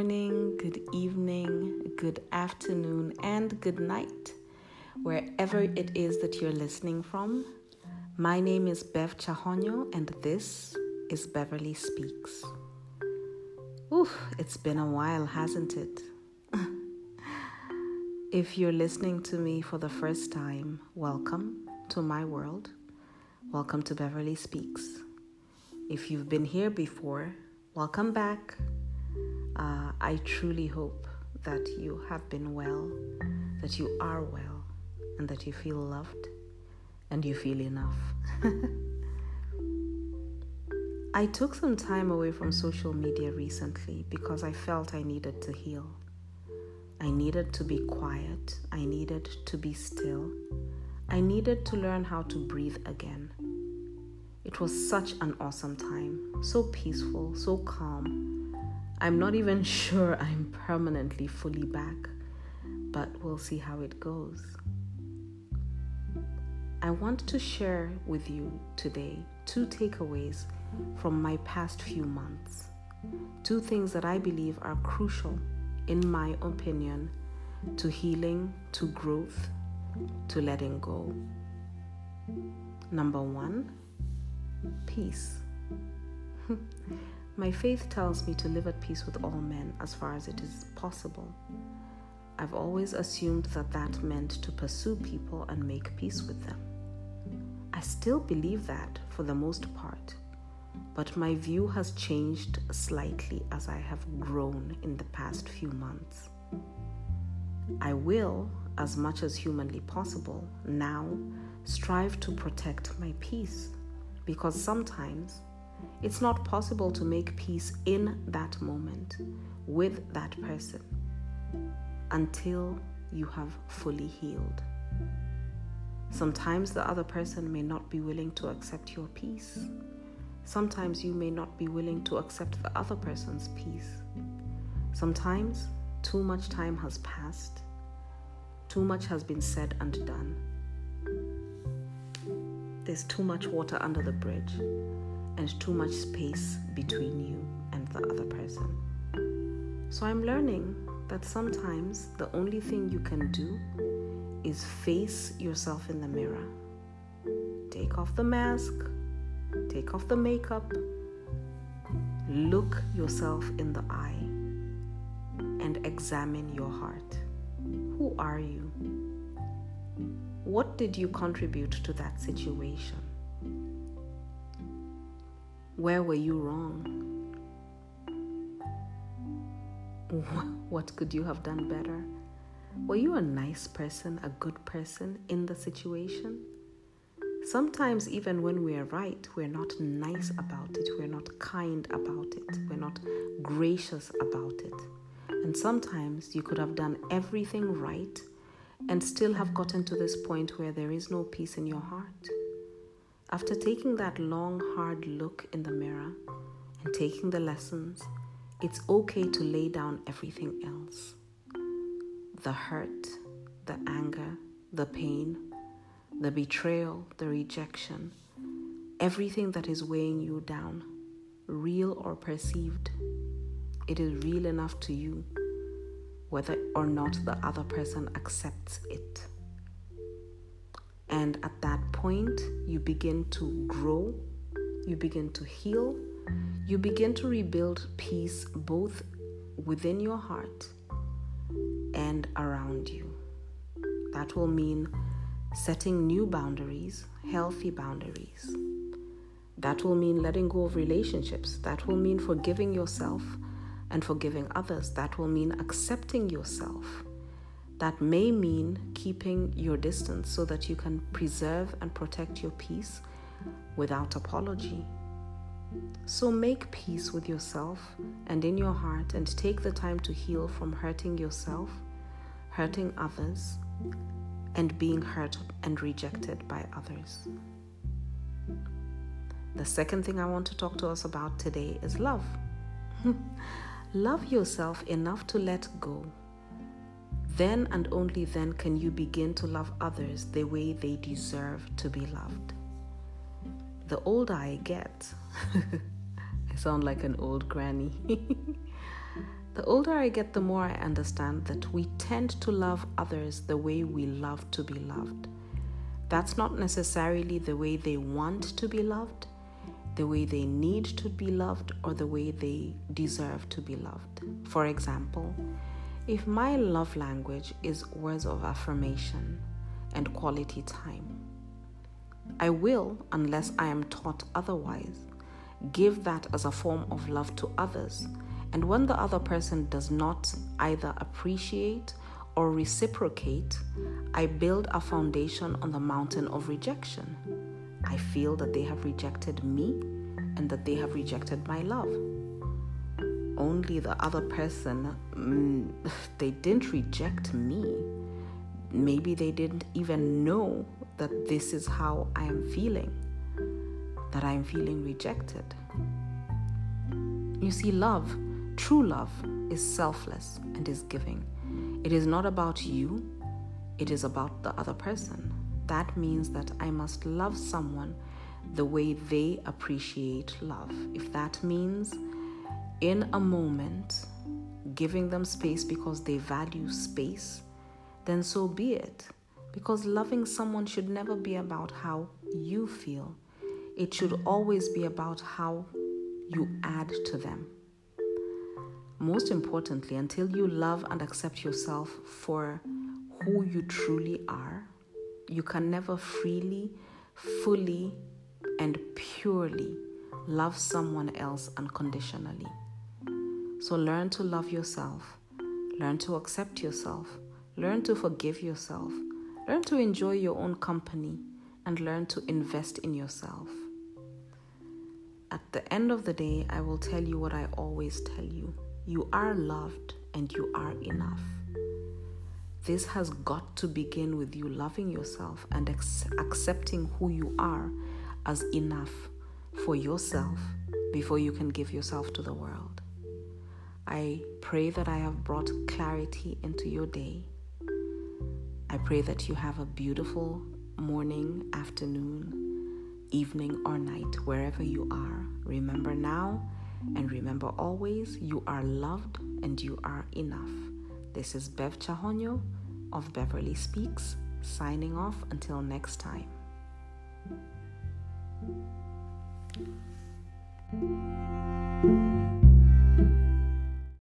morning, good evening, good afternoon, and good night, wherever it is that you're listening from. My name is Bev Chahonyo, and this is Beverly Speaks. Oof, it's been a while, hasn't it? If you're listening to me for the first time, welcome to my world. Welcome to Beverly Speaks. If you've been here before, welcome back. I truly hope that you have been well, that you are well, and that you feel loved and you feel enough. I took some time away from social media recently because I felt I needed to heal. I needed to be quiet. I needed to be still. I needed to learn how to breathe again. It was such an awesome time, so peaceful, so calm. I'm not even sure I'm permanently fully back, but we'll see how it goes. I want to share with you today 2 takeaways from my past few months, 2 things that I believe are crucial, in my opinion, to healing, to growth, to letting go. Number 1, peace. My faith tells me to live at peace with all men as far as it is possible. I've always assumed that meant to pursue people and make peace with them. I still believe that for the most part, but my view has changed slightly as I have grown in the past few months. I will, as much as humanly possible, now strive to protect my peace, because sometimes it's not possible to make peace in that moment with that person until you have fully healed. Sometimes the other person may not be willing to accept your peace. Sometimes you may not be willing to accept the other person's peace. Sometimes too much time has passed. Too much has been said and done. There's too much water under the bridge and too much space between you and the other person. So I'm learning that sometimes the only thing you can do is face yourself in the mirror. Take off the mask, take off the makeup, look yourself in the eye, and examine your heart. Who are you? What did you contribute to that situation? Where were you wrong? What could you have done better? Were you a nice person, a good person in the situation? Sometimes even when we are right, we're not nice about it. We're not kind about it. We're not gracious about it. And sometimes you could have done everything right and still have gotten to this point where there is no peace in your heart. After taking that long, hard look in the mirror and taking the lessons, it's okay to lay down everything else. The hurt, the anger, the pain, the betrayal, the rejection, everything that is weighing you down, real or perceived. It is real enough to you, whether or not the other person accepts it. And at that point, you begin to grow, you begin to heal, you begin to rebuild peace both within your heart and around you. That will mean setting new boundaries, healthy boundaries. That will mean letting go of relationships. That will mean forgiving yourself and forgiving others. That will mean accepting yourself. That may mean keeping your distance so that you can preserve and protect your peace without apology. So make peace with yourself and in your heart, and take the time to heal from hurting yourself, hurting others, and being hurt and rejected by others. The second thing I want to talk to us about today is love. Love yourself enough to let go. Then and only then can you begin to love others the way they deserve to be loved. The older I get, I sound like an old granny. The older I get, the more I understand that we tend to love others the way we love to be loved. That's not necessarily the way they want to be loved, the way they need to be loved, or the way they deserve to be loved. For example, if my love language is words of affirmation and quality time, I will, unless I am taught otherwise, give that as a form of love to others. And when the other person does not either appreciate or reciprocate, I build a foundation on the mountain of rejection. I feel that they have rejected me and that they have rejected my love. Only the other person, they didn't reject me. Maybe they didn't even know that this is how I am feeling, that I am feeling rejected. You see, love, true love, is selfless and is giving. It is not about you, it is about the other person. That means that I must love someone the way they appreciate love. If that means in a moment giving them space because they value space, then so be it. Because loving someone should never be about how you feel. It should always be about how you add to them. Most importantly, until you love and accept yourself for who you truly are, you can never freely, fully, and purely love someone else unconditionally. So learn to love yourself, learn to accept yourself, learn to forgive yourself, learn to enjoy your own company, and learn to invest in yourself. At the end of the day, I will tell you what I always tell you. You are loved and you are enough. This has got to begin with you loving yourself and accepting who you are as enough for yourself before you can give yourself to the world. I pray that I have brought clarity into your day. I pray that you have a beautiful morning, afternoon, evening or night, wherever you are. Remember now and remember always, you are loved and you are enough. This is Bev Chahonyo of Beverly Speaks, signing off until next time.